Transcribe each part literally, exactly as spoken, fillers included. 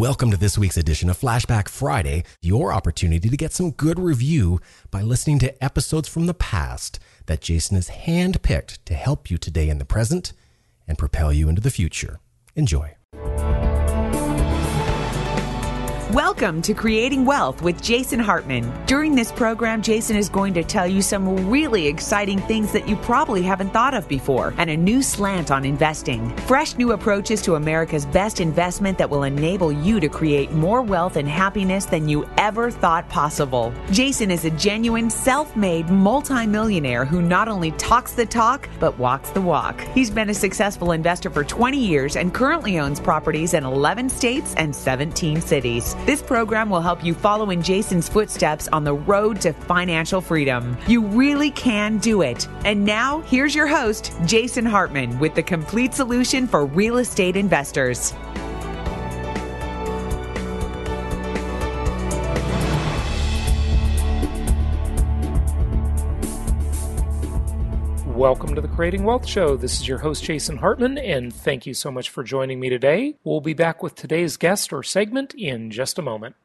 Welcome to this week's edition of Flashback Friday, your opportunity to get some good review by listening to episodes from the past that Jason has handpicked to help you today in the present and propel you into the future. Enjoy. Welcome to Creating Wealth with Jason Hartman. During this program, Jason is going to tell you some really exciting things that you probably haven't thought of before and a new slant on investing. Fresh new approaches to America's best investment that will enable you to create more wealth and happiness than you ever thought possible. Jason is a genuine, self-made multimillionaire who not only talks the talk, but walks the walk. He's been a successful investor for twenty years and currently owns properties in eleven states and seventeen cities. This program will help you follow in Jason's footsteps on the road to financial freedom. You really can do it. And now, here's your host, Jason Hartman, with the complete solution for real estate investors. Welcome to the Creating Wealth Show. This is your host, Jason Hartman, and thank you so much for joining me today. We'll be back with today's guest or segment in just a moment.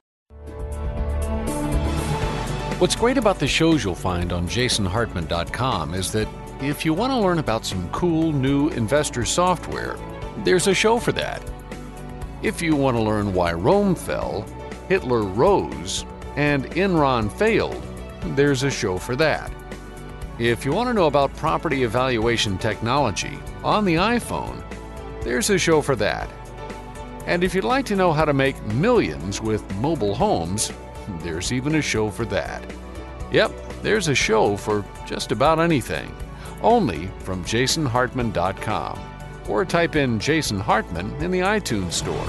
What's great about the shows you'll find on jason hartman dot com is that if you want to learn about some cool new investor software, there's a show for that. If you want to learn why Rome fell, Hitler rose, and Enron failed, there's a show for that. If you want to know about property evaluation technology on the iPhone, there's a show for that. And if you'd like to know how to make millions with mobile homes, there's even a show for that. Yep, there's a show for just about anything, only from jason hartman dot com, or type in Jason Hartman in the iTunes store.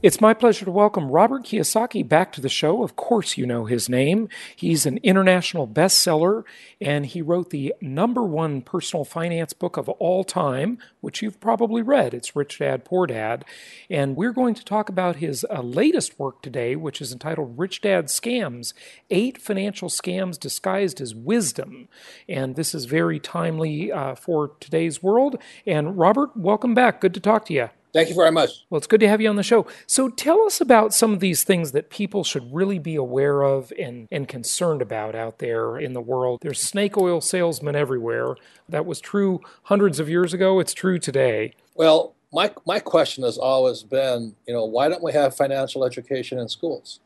It's my pleasure to welcome Robert Kiyosaki back to the show. Of course, you know his name. He's an international bestseller, and he wrote the number one personal finance book of all time, which you've probably read. It's Rich Dad, Poor Dad. And we're going to talk about his uh, latest work today, which is entitled Rich Dad Scams, Eight Financial Scams Disguised as Wisdom. And this is very timely uh, for today's world. And Robert, welcome back. Good to talk to you. Thank you very much. Well, it's good to have you on the show. So tell us about some of these things that people should really be aware of and, and concerned about out there in the world. There's snake oil salesmen everywhere. That was true hundreds of years ago. It's true today. Well, my my question has always been, you know, why don't we have financial education in schools?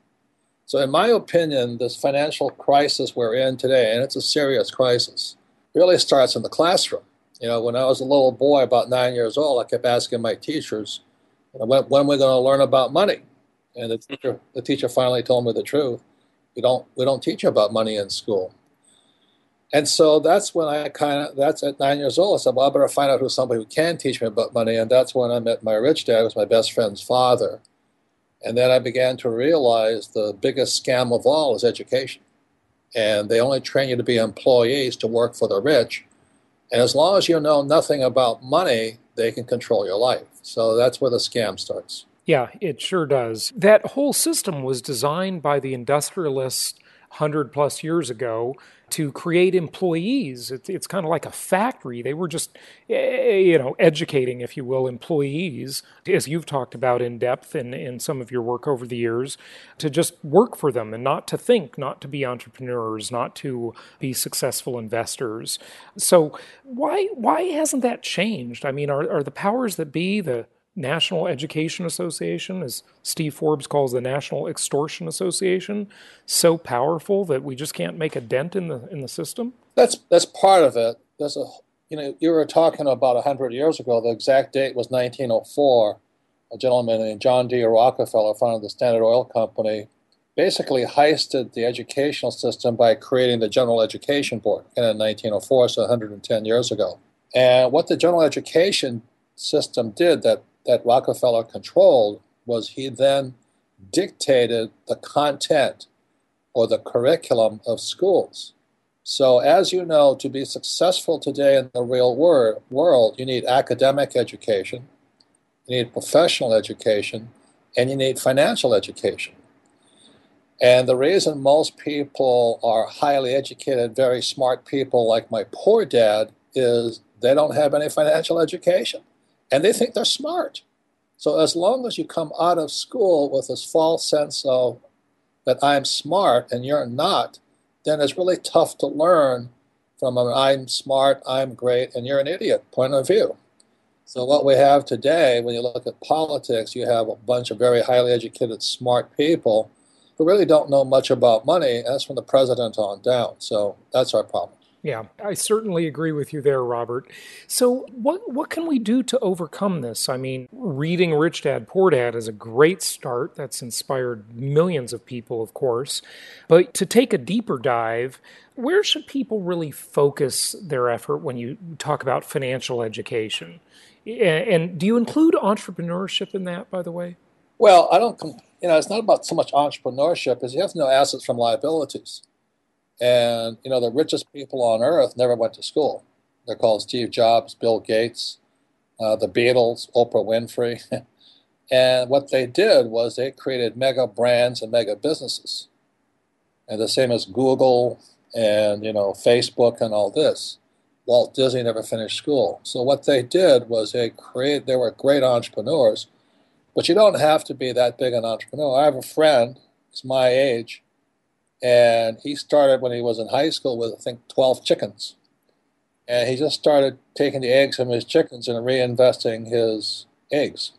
So in my opinion, this financial crisis we're in today, and it's a serious crisis, really starts in the classroom. You know, when I was a little boy, about nine years old, I kept asking my teachers, when, when are we going to learn about money? And the teacher, the teacher finally told me the truth. We don't, we don't teach about money in school. And so that's when I kind of, that's at nine years old, I said, well, I better find out who somebody who can teach me about money. And that's when I met my rich dad, who was my best friend's father. And then I began to realize the biggest scam of all is education. And they only train you to be employees to work for the rich. And as long as you know nothing about money, they can control your life. So that's where the scam starts. Yeah, it sure does. That whole system was designed by the industrialists one hundred plus years ago to create employees. It's, it's kind of like a factory. They were just, you know, educating, if you will, employees, as you've talked about in depth in, in some of your work over the years, to just work for them and not to think, not to be entrepreneurs, not to be successful investors. So why why hasn't that changed? I mean, are, are the powers that be, the National Education Association, as Steve Forbes calls the National Extortion Association, so powerful that we just can't make a dent in the in the system? That's that's part of it. There's a you know you were talking about a hundred years ago. The exact date was nineteen oh four. A gentleman named John D. Rockefeller, founded the Standard Oil Company, basically heisted the educational system by creating the General Education Board in nineteen oh four, so one hundred ten years ago. And what the General Education system did that that Rockefeller controlled was he then dictated the content or the curriculum of schools. So as you know, to be successful today in the real wor- world, you need academic education, you need professional education, and you need financial education. And the reason most people are highly educated, very smart people like my poor dad is they don't have any financial education. And they think they're smart. So as long as you come out of school with this false sense of that I'm smart and you're not, then it's really tough to learn from an I'm smart, I'm great, and you're an idiot point of view. So what we have today, when you look at politics, you have a bunch of very highly educated, smart people who really don't know much about money, and that's from the president on down. So that's our problem. Yeah, I certainly agree with you there, Robert. So what what can we do to overcome this? I mean, reading Rich Dad, Poor Dad is a great start. That's inspired millions of people, of course. But to take a deeper dive, where should people really focus their effort when you talk about financial education? And do you include entrepreneurship in that, by the way? Well, I don't, you know, it's not about so much entrepreneurship as you have to know assets from liabilities. And, you know, the richest people on earth never went to school. They're called Steve Jobs, Bill Gates, uh, the Beatles, Oprah Winfrey. And what they did was they created mega brands and mega businesses. And the same as Google and, you know, Facebook and all this. Walt Disney never finished school. So what they did was they created, they were great entrepreneurs. But you don't have to be that big an entrepreneur. I have a friend, he's my age. And he started when he was in high school with, I think, twelve chickens. And he just started taking the eggs from his chickens and reinvesting his eggs.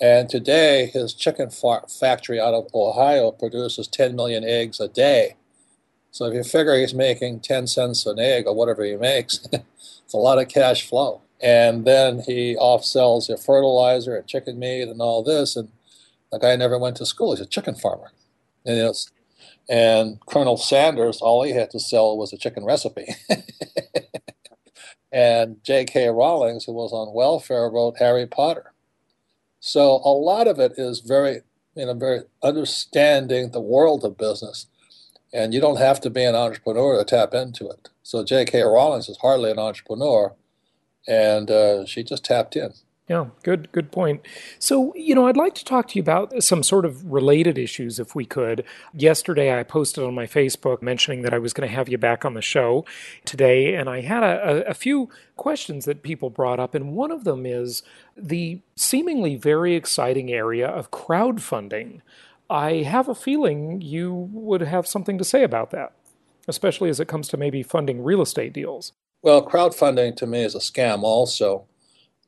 And today, his chicken far- factory out of Ohio produces ten million eggs a day. So if you figure he's making ten cents an egg or whatever he makes, it's a lot of cash flow. And then he off-sells the fertilizer and chicken meat and all this. And the guy never went to school. He's a chicken farmer. And you know, it's And Colonel Sanders, all he had to sell was a chicken recipe. And J K. Rowling, who was on welfare, wrote Harry Potter. So a lot of it is very, you know, very understanding the world of business. And you don't have to be an entrepreneur to tap into it. So J K. Rowling is hardly an entrepreneur, and uh, she just tapped in. Yeah, good, good point. So, you know, I'd like to talk to you about some sort of related issues, if we could. Yesterday, I posted on my Facebook mentioning that I was going to have you back on the show today, and I had a, a few questions that people brought up, and one of them is the seemingly very exciting area of crowdfunding. I have a feeling you would have something to say about that, especially as it comes to maybe funding real estate deals. Well, crowdfunding to me is a scam also.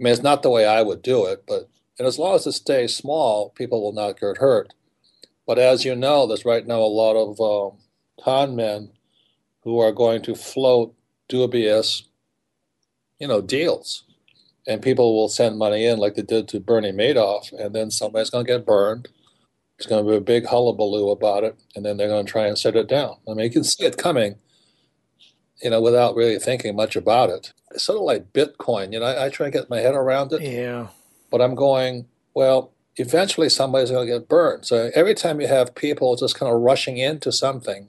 I mean, it's not the way I would do it, but and as long as it stays small, people will not get hurt. But as you know, there's right now a lot of um, con men who are going to float dubious, you know, deals. And people will send money in like they did to Bernie Madoff, and then somebody's going to get burned. There's going to be a big hullabaloo about it, and then they're going to try and shut it down. I mean, you can see it coming, you know, without really thinking much about it. It's sort of like Bitcoin. You know, I, I try to get my head around it. Yeah. But I'm going, well, eventually somebody's going to get burned. So every time you have people just kind of rushing into something,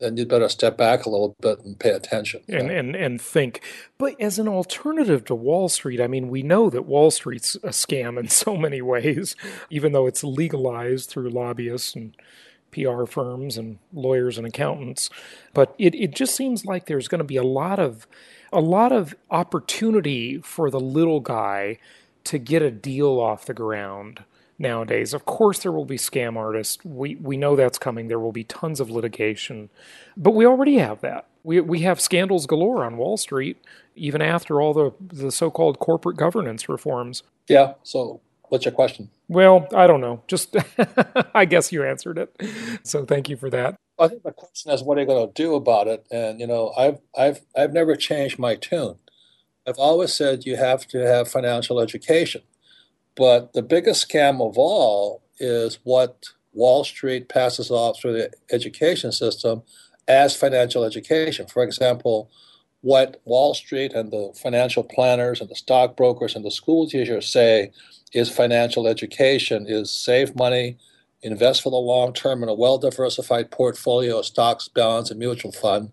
then you'd better step back a little bit and pay attention. And, yeah. and, and think. But as an alternative to Wall Street, I mean, we know that Wall Street's a scam in so many ways, even though it's legalized through lobbyists and P R firms and lawyers and accountants. But it, it just seems like there's going to be a lot of a lot of opportunity for the little guy to get a deal off the ground nowadays. Of course, there will be scam artists. We we know that's coming. There will be tons of litigation. But we already have that. We we have scandals galore on Wall Street, even after all the, the so-called corporate governance reforms. Yeah, so what's your question? Well, I don't know. Just, I guess you answered it. So thank you for that. I think the question is, what are you going to do about it? And, you know, I've, I've, I've never changed my tune. I've always said you have to have financial education. But the biggest scam of all is what Wall Street passes off through the education system as financial education. For example, what Wall Street and the financial planners and the stockbrokers and the school teachers say is financial education is save money, invest for the long term in a well-diversified portfolio of stocks, bonds, and mutual fund,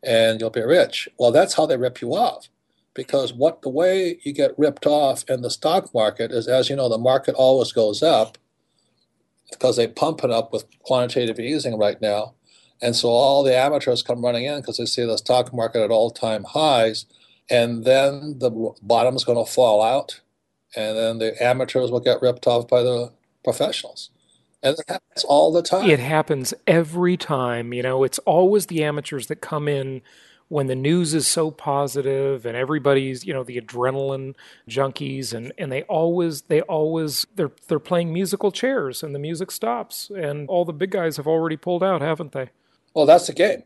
and you'll be rich. Well, that's how they rip you off, because what the way you get ripped off in the stock market is, as you know, the market always goes up because they pump it up with quantitative easing right now. And so all the amateurs come running in because they see the stock market at all-time highs, and then the bottom's going to fall out, and then the amateurs will get ripped off by the professionals. And it happens all the time. It happens every time. You know, it's always the amateurs that come in when the news is so positive and everybody's, you know, the adrenaline junkies, and, and they always, they always, they're, they're playing musical chairs and the music stops and all the big guys have already pulled out, haven't they? Well, that's the game.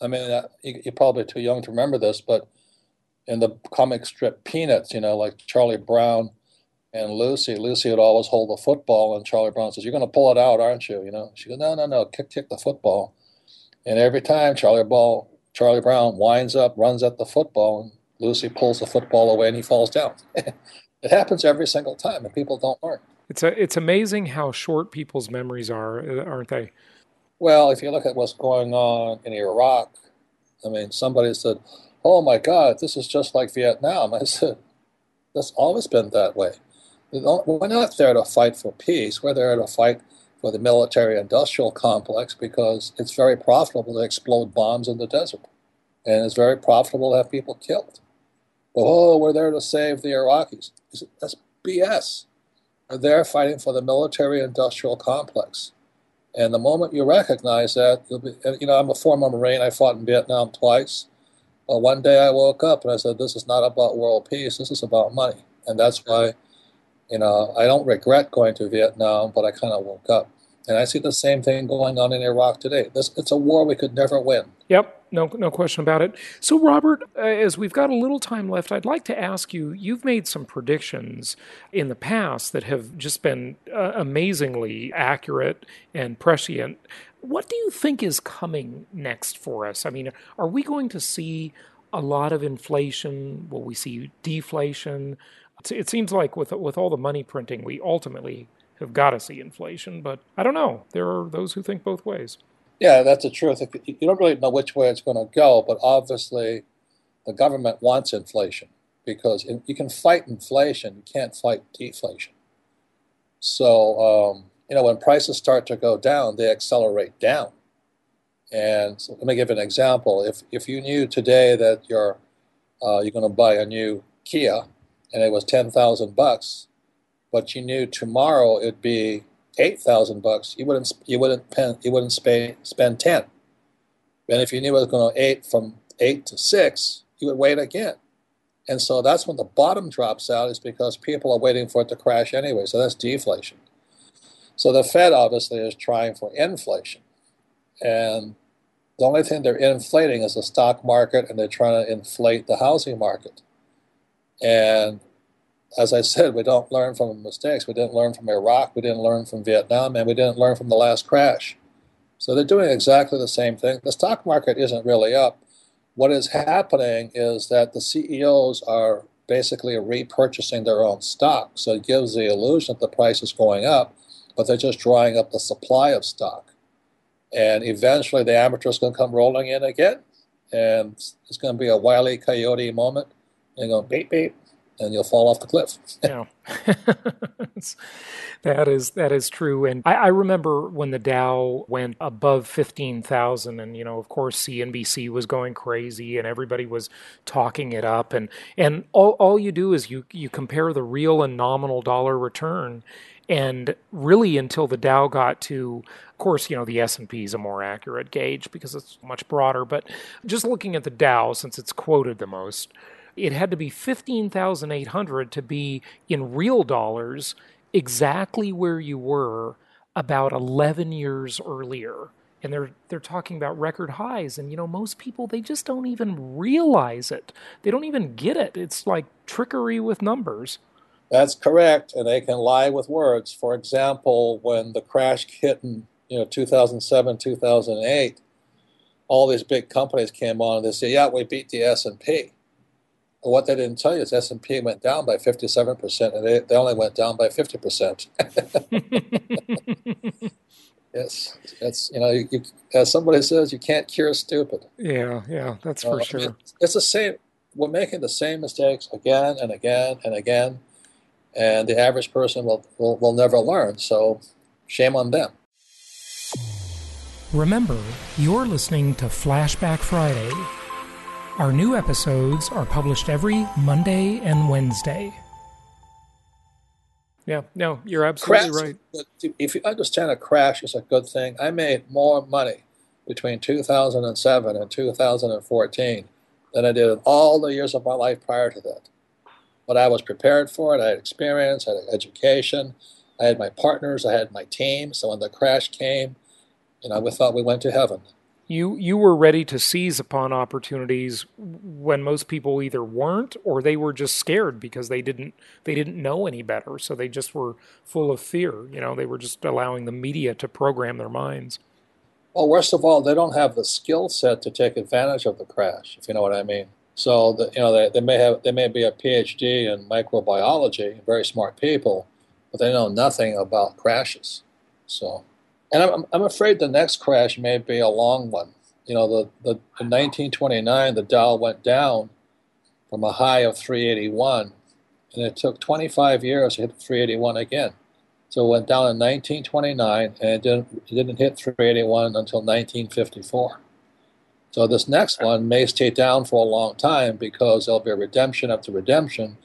I mean, uh, you, you're probably too young to remember this, but in the comic strip Peanuts, you know, like Charlie Brown and Lucy, Lucy would always hold the football and Charlie Brown says, "You're going to pull it out, aren't you?" You know, she goes, "No, no, no, kick, kick the football." And every time Charlie Ball... Charlie Brown winds up, runs at the football, and Lucy pulls the football away and he falls down. It happens every single time, and people don't learn. It's a, it's amazing how short people's memories are, aren't they? Well, if you look at what's going on in Iraq, I mean, somebody said, "Oh my God, this is just like Vietnam." I said, that's always been that way. We're not there to fight for peace. We're there to fight for the military-industrial complex because it's very profitable to explode bombs in the desert. And it's very profitable to have people killed. But, oh, we're there to save the Iraqis. That's B S. We're there fighting for the military-industrial complex. And the moment you recognize that, you'll be, you know, I'm a former Marine. I fought in Vietnam twice. But one day I woke up and I said, this is not about world peace. This is about money. And that's why... You know, I don't regret going to Vietnam, but I kind of woke up. And I see the same thing going on in Iraq today. This, it's a war we could never win. Yep, no no question about it. So, Robert, as we've got a little time left, I'd like to ask you, you've made some predictions in the past that have just been uh, amazingly accurate and prescient. What do you think is coming next for us? I mean, are we going to see a lot of inflation? Will we see deflation? It seems like with with all the money printing, we ultimately have got to see inflation. But I don't know. There are those who think both ways. Yeah, that's the truth. You don't really know which way it's going to go. But obviously, the government wants inflation because you can fight inflation. You can't fight deflation. So, um, you know, when prices start to go down, they accelerate down. And so let me give an example. If, if you knew today that you're uh, you're going to buy a new Kia, and it was ten thousand bucks, but you knew tomorrow it'd be eight thousand bucks. You wouldn't, you wouldn't, pen, you wouldn't spend spend ten. And if you knew it was going to eight from eight to six, you would wait again. And so that's when the bottom drops out, is because people are waiting for it to crash anyway. So that's deflation. So the Fed obviously is trying for inflation, and the only thing they're inflating is the stock market, and they're trying to inflate the housing market. And as I said, we don't learn from mistakes. We didn't learn from Iraq. We didn't learn from Vietnam. And we didn't learn from the last crash. So they're doing exactly the same thing. The stock market isn't really up. What is happening is that the C E Os are basically repurchasing their own stock. So it gives the illusion that the price is going up, but they're just drawing up the supply of stock. And eventually the amateurs going to come rolling in again. And it's going to be a Wile E. Coyote moment. And go beep beep, and you'll fall off the cliff. Yeah, that is that is true. And I, I remember when the Dow went above fifteen thousand, and you know, of course, C N B C was going crazy, and everybody was talking it up. And and all all you do is you you compare the real and nominal dollar return. And really, until the Dow got to, of course, you know, the S and P is a more accurate gauge because it's much broader. But just looking at the Dow, since it's quoted the most. It had to be fifteen thousand eight hundred to be, in real dollars, exactly where you were about eleven years earlier. And they're they're talking about record highs. And, you know, most people, they just don't even realize it. They don't even get it. It's like trickery with numbers. That's correct. And they can lie with words. For example, when the crash hit in, you know, two thousand seven, two thousand eight, all these big companies came on and they said, yeah, we beat the S and P. What they didn't tell you is S and P went down by fifty-seven percent, and they, they only went down by fifty percent. Yes, that's, you know, you, you, as somebody says, you can't cure stupid. Yeah, yeah, that's uh, for sure. It's, it's the same. We're making the same mistakes again and again and again, and the average person will will, will never learn. So, shame on them. Remember, you're listening to Flashback Friday. Our new episodes are published every Monday and Wednesday. Yeah, no, you're absolutely crash, right. If you understand a crash is a good thing, I made more money between two thousand seven and two thousand fourteen than I did in all the years of my life prior to that. But I was prepared for it. I had experience, I had education, I had my partners, I had my team. So when the crash came, you know, we thought we went to heaven. You you were ready to seize upon opportunities when most people either weren't or they were just scared because they didn't they didn't know any better. So they just were full of fear. You know, they were just allowing the media to program their minds. Well, worst of all, they don't have the skill set to take advantage of the crash, if you know what I mean. So the, you know, they, they may have they may be a P H D in microbiology, very smart people, but they know nothing about crashes. So, and I'm I'm afraid the next crash may be a long one. You know, the, the in nineteen twenty-nine the Dow went down from a high of three eighty-one, and it took twenty-five years to hit three eighty-one again. So it went down in nineteen twenty-nine, and it didn't, it didn't hit three eighty-one until nineteen fifty-four. So this next one may stay down for a long time because there'll be redemption after redemption,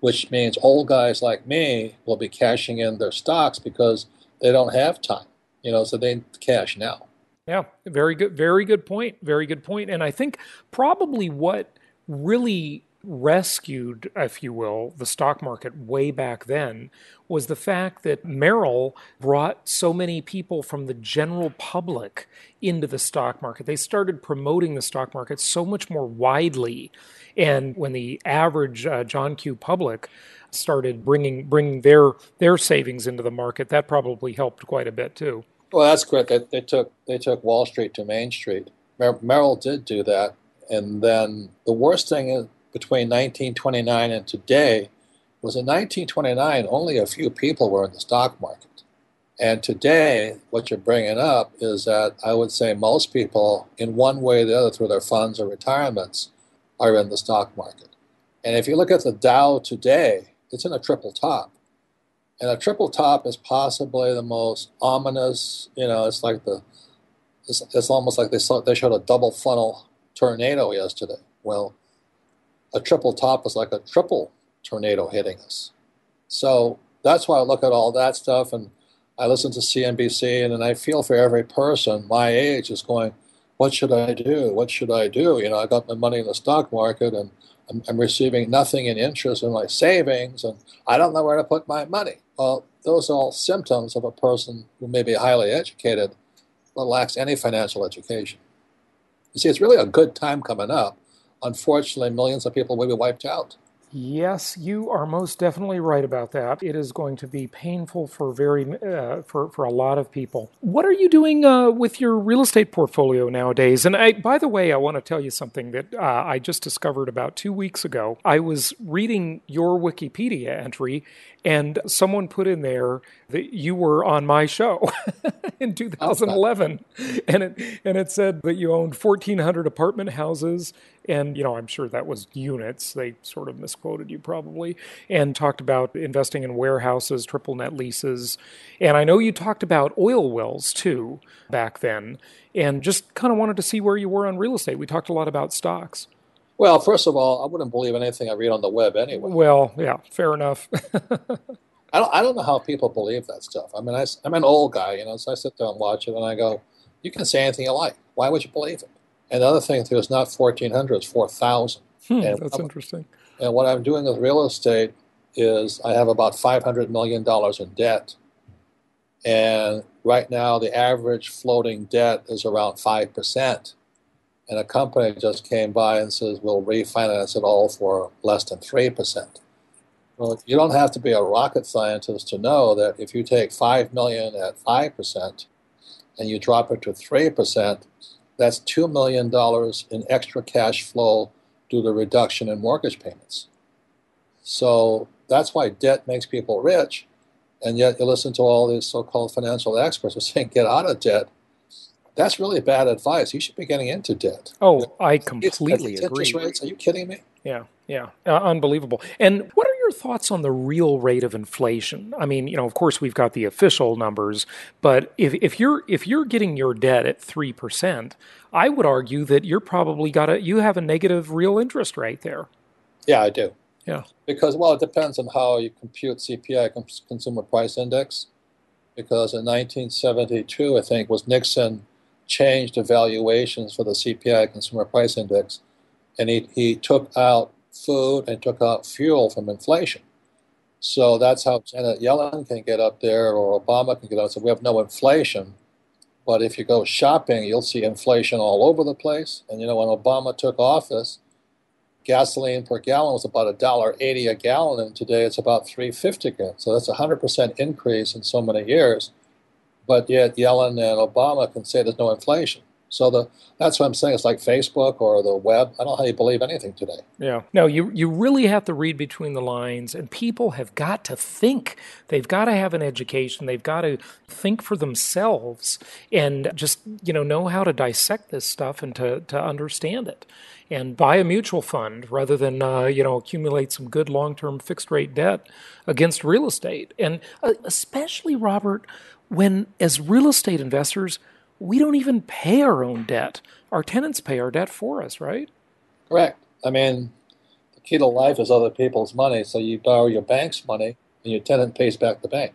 which means old guys like me will be cashing in their stocks because they don't have time, you know, so they cash now. Yeah, very good, very good point, very good point. And I think probably what really rescued, if you will, the stock market way back then was the fact that Merrill brought so many people from the general public into the stock market. They started promoting the stock market so much more widely. And when the average uh, John Q. public started bringing bringing their their savings into the market, that probably helped quite a bit too. Well, that's correct. They, they took they took Wall Street to Main Street. Mer- Merrill did do that. And then the worst thing is, between nineteen twenty-nine and today, was in nineteen twenty-nine only a few people were in the stock market. And today, what you're bringing up is that I would say most people, in one way or the other, through their funds or retirements, are in the stock market. And if you look at the Dow today, it's in a triple top. And a triple top is possibly the most ominous, you know, it's like the, it's, it's almost like they, saw, they showed a double funnel tornado yesterday. Well, a triple top is like a triple tornado hitting us. So that's why I look at all that stuff, and I listen to C N B C, and, and I feel for every person my age is going, what should I do? What should I do? You know, I got my money in the stock market, and I'm, I'm receiving nothing in interest in my savings, and I don't know where to put my money. Well, those are all symptoms of a person who may be highly educated but lacks any financial education. You see, it's really a good time coming up. Unfortunately, millions of people will be wiped out. Yes, you are most definitely right about that. It is going to be painful for very uh, for for a lot of people. What are you doing uh, with your real estate portfolio nowadays? And I, by the way, I want to tell you something that uh, I just discovered about two weeks ago. I was reading your Wikipedia entry, and someone put in there that you were on my show in two thousand eleven, and it and it said that you owned fourteen hundred apartment houses. And, you know, I'm sure that was units. They sort of misquoted you probably, and talked about investing in warehouses, triple net leases. And I know you talked about oil wells, too, back then, and just kind of wanted to see where you were on real estate. We talked a lot about stocks. Well, first of all, I wouldn't believe anything I read on the web anyway. Well, yeah, fair enough. I, don't, I don't know how people believe that stuff. I mean, I, I'm an old guy, you know, so I sit there and watch it, and I go, you can say anything you like. Why would you believe it? And the other thing, too, is not fourteen hundred, it's four thousand. Hmm, that's I'm, interesting. And what I'm doing with real estate is I have about five hundred million dollars in debt. And right now, the average floating debt is around five percent. And a company just came by and says, we'll refinance it all for less than three percent. Well, you don't have to be a rocket scientist to know that if you take five million dollars at five percent and you drop it to three percent, that's two million dollars in extra cash flow due to reduction in mortgage payments. So that's why debt makes people rich, and yet you listen to all these so-called financial experts who are saying, get out of debt. That's really bad advice. You should be getting into debt. Oh, I completely it's, it's agree. Interest rates, are you kidding me? Yeah, yeah, uh, unbelievable. And what are your thoughts on the real rate of inflation? I mean, you know, of course we've got the official numbers, but if, if you're if you're getting your debt at three percent, I would argue that you're probably got a you have a negative real interest rate there. Yeah, I do. Yeah. Because, well, it depends on how you compute C P I, Consumer Price Index, because in nineteen seventy-two, I think, was Nixon changed the valuations for the C P I, Consumer Price Index, and he, he took out food and took out fuel from inflation. So that's how Janet Yellen can get up there, or Obama can get up. So we have no inflation. But if you go shopping, you'll see inflation all over the place. And, you know, when Obama took office, gasoline per gallon was about a dollar eighty a gallon, and today it's about three fifty again. So that's a one hundred percent increase in so many years. But yet Yellen and Obama can say there's no inflation. So the, that's what I'm saying. It's like Facebook or the web. I don't know how you believe anything today. Yeah. No, you you really have to read between the lines, and people have got to think. They've got to have an education. They've got to think for themselves and just, you know, know how to dissect this stuff and to, to understand it. And buy a mutual fund rather than, uh, you know, accumulate some good long-term fixed-rate debt against real estate. And uh, especially, Robert, when as real estate investors, we don't even pay our own debt. Our tenants pay our debt for us, right? Correct. I mean, the key to life is other people's money. So you borrow your bank's money, and your tenant pays back the bank.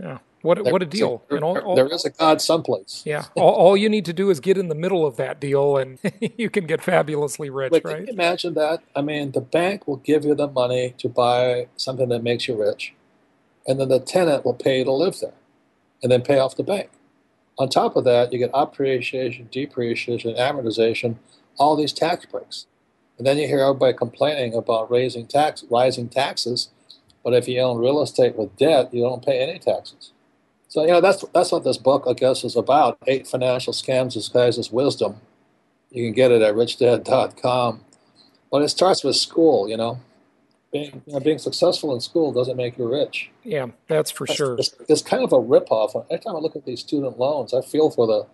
Yeah. What there, what a deal. There, and all, all, there is a God someplace. Yeah. All, all you need to do is get in the middle of that deal, and you can get fabulously rich, but right? Can you imagine that? I mean, the bank will give you the money to buy something that makes you rich, and then the tenant will pay you to live there, and then pay off the bank. On top of that, you get appreciation, depreciation, amortization, all these tax breaks. And then you hear everybody complaining about raising tax, rising taxes, but if you own real estate with debt, you don't pay any taxes. So, you know, that's that's what this book, I guess, is about, Eight Financial Scams Disguised as Wisdom. You can get it at rich dad dot com. But it starts with school, you know. Being, you know, being successful in school doesn't make you rich. Yeah, that's for it's, sure. It's, it's kind of a ripoff. Every time I look at these student loans, I feel for the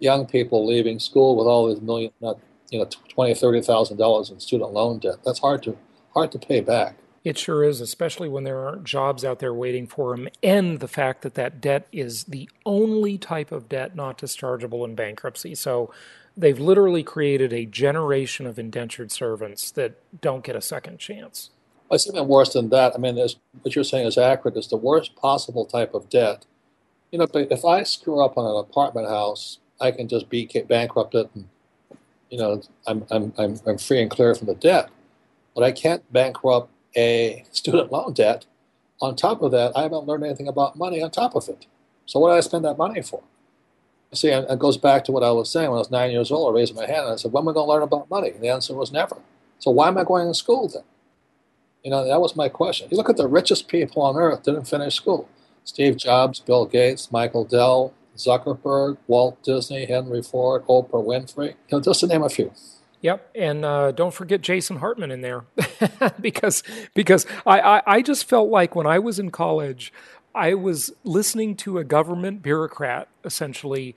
young people leaving school with all these million, not, you know, twenty, thirty thousand dollars in student loan debt. That's hard to hard to pay back. It sure is, especially when there aren't jobs out there waiting for them, and the fact that that debt is the only type of debt not dischargeable in bankruptcy. So they've literally created a generation of indentured servants that don't get a second chance. It's even worse than that. I mean, what you're saying is accurate. It's the worst possible type of debt. You know, if I screw up on an apartment house, I can just be bankrupted, and, you know, I'm I'm I'm I'm free and clear from the debt. But I can't bankrupt a student loan debt. On top of that, I haven't learned anything about money. On top of it, so what do I spend that money for? See, it goes back to what I was saying when I was nine years old. I raised my hand and I said, "When am I going to learn about money?" And the answer was never. So why am I going to school then? You know, that was my question. You look at the richest people on earth, didn't finish school. Steve Jobs, Bill Gates, Michael Dell, Zuckerberg, Walt Disney, Henry Ford, Oprah Winfrey, you know, just to name a few. Yep, and uh, don't forget Jason Hartman in there because because I, I, I just felt like when I was in college, I was listening to a government bureaucrat essentially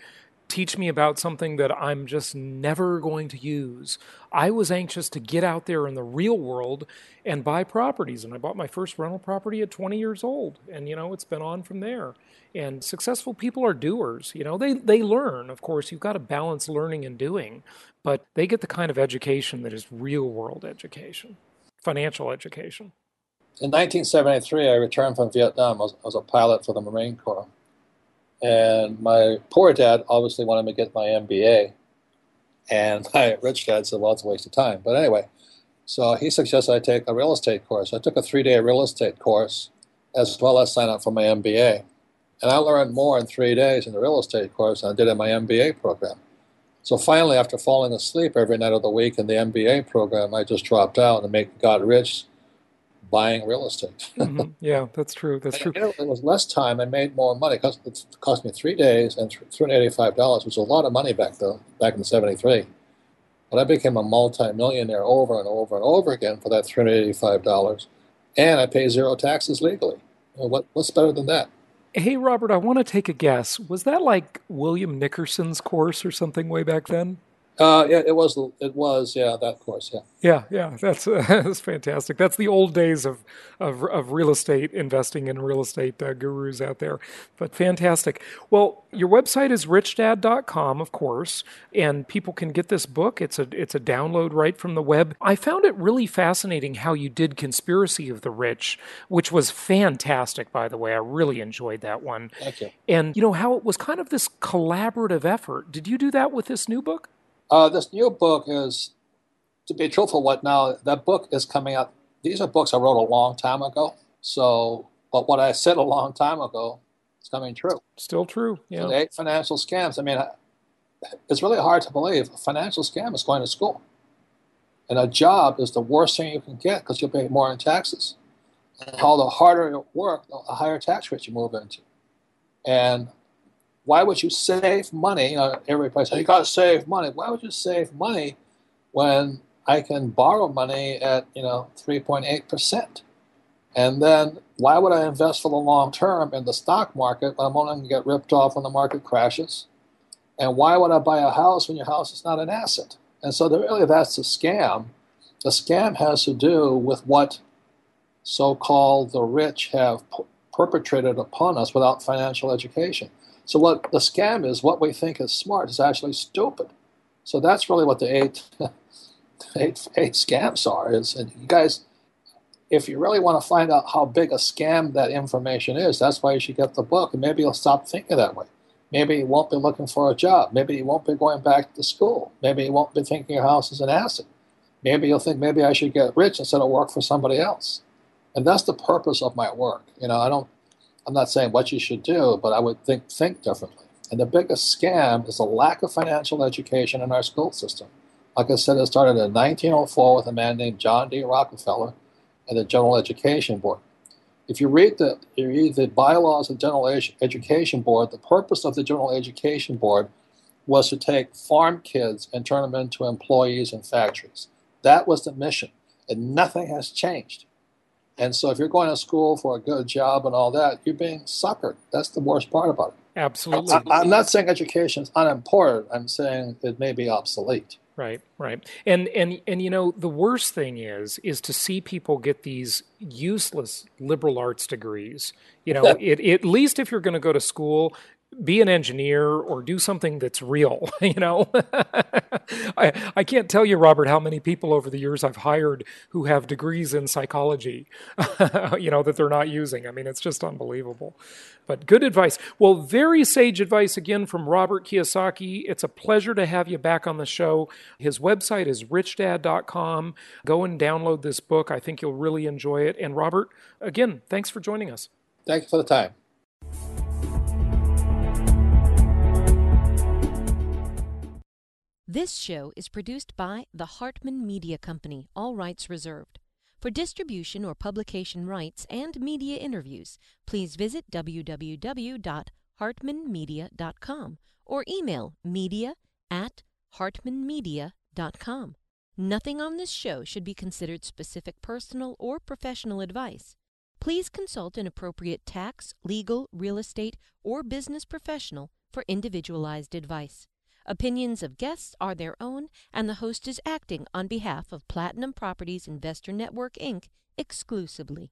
teach me about something that I'm just never going to use. I was anxious to get out there in the real world and buy properties. And I bought my first rental property at twenty years old. And, you know, it's been on from there. And successful people are doers. You know, they, they learn. Of course, you've got to balance learning and doing. But they get the kind of education that is real-world education, financial education. In nineteen seventy-three, I returned from Vietnam. I was, I was a pilot for the Marine Corps. And my poor dad obviously wanted me to get my M B A. And my rich dad said, well, it's a waste of time. But anyway, so he suggested I take a real estate course. I took a three-day real estate course as well as sign up for my M B A. And I learned more in three days in the real estate course than I did in my M B A program. So finally, after falling asleep every night of the week in the M B A program, I just dropped out and made, got rich buying real estate. Mm-hmm. Yeah, that's true. That's true. It was less time. I made more money. It cost, it cost me three days and three hundred eighty-five dollars, which was a lot of money back though, back in seventy-three. But I became a multi-millionaire over and over and over again for that three hundred eighty-five dollars. And I pay zero taxes legally. You know, what, what's better than that? Hey, Robert, I want to take a guess. Was that like William Nickerson's course or something way back then? Uh, yeah, it was. It was. Yeah, that course. Yeah. Yeah, yeah. That's uh, that's fantastic. That's the old days of of, of real estate investing and real estate uh, gurus out there. But fantastic. Well, your website is rich dad dot com, of course, and people can get this book. It's a it's a download right from the web. I found it really fascinating how you did Conspiracy of the Rich, which was fantastic, by the way. I really enjoyed that one. Thank you. And you know how it was kind of this collaborative effort. Did you do that with this new book? Uh, this new book is, to be truthful, what now, that book is coming out. These are books I wrote a long time ago. So, but what I said a long time ago is coming true. Still true. Yeah. So the eight financial scams. I mean, it's really hard to believe a financial scam is going to school. And a job is the worst thing you can get because you'll pay more in taxes. And all the harder you work, the higher tax rate you move into. And why would you save money? You know, everybody says, you got to save money. Why would you save money when I can borrow money at, you know, three point eight percent? And then why would I invest for the long term in the stock market when I'm only going to get ripped off when the market crashes? And why would I buy a house when your house is not an asset? And so really that's a scam. The scam has to do with what so-called the rich have perpetrated upon us without financial education. So what the scam is, what we think is smart is actually stupid. So that's really what the eight, eight, eight scams are. Is, and you guys, if you really want to find out how big a scam that information is, that's why you should get the book. And maybe you'll stop thinking that way. Maybe you won't be looking for a job. Maybe you won't be going back to school. Maybe you won't be thinking your house is an asset. Maybe you'll think, maybe I should get rich instead of work for somebody else. And that's the purpose of my work. You know, I don't. I'm not saying what you should do, but I would think think differently. And the biggest scam is the lack of financial education in our school system. Like I said, it started in nineteen oh four with a man named John D. Rockefeller and the General Education Board. If you read the you read the bylaws of the General Edu- Education Board, the purpose of the General Education Board was to take farm kids and turn them into employees in factories. That was the mission, and nothing has changed. And so if you're going to school for a good job and all that, you're being suckered. That's the worst part about it. Absolutely. I, I'm not saying education is unimportant. I'm saying it may be obsolete. Right, right. And, and and you know, the worst thing is, is to see people get these useless liberal arts degrees. You know, it, at least if you're going to go to school, be an engineer or do something that's real, you know. I, I can't tell you, Robert, how many people over the years I've hired who have degrees in psychology, you know, that they're not using. I mean, it's just unbelievable. But good advice. Well, very sage advice again from Robert Kiyosaki. It's a pleasure to have you back on the show. His website is rich dad dot com. Go and download this book. I think you'll really enjoy it. And Robert, again, thanks for joining us. Thanks for the time. This show is produced by the Hartman Media Company, all rights reserved. For distribution or publication rights and media interviews, please visit w w w dot hartman media dot com or email media at hartman media dot com. Nothing on this show should be considered specific personal or professional advice. Please consult an appropriate tax, legal, real estate, or business professional for individualized advice. Opinions of guests are their own, and the host is acting on behalf of Platinum Properties Investor Network, Incorporated exclusively.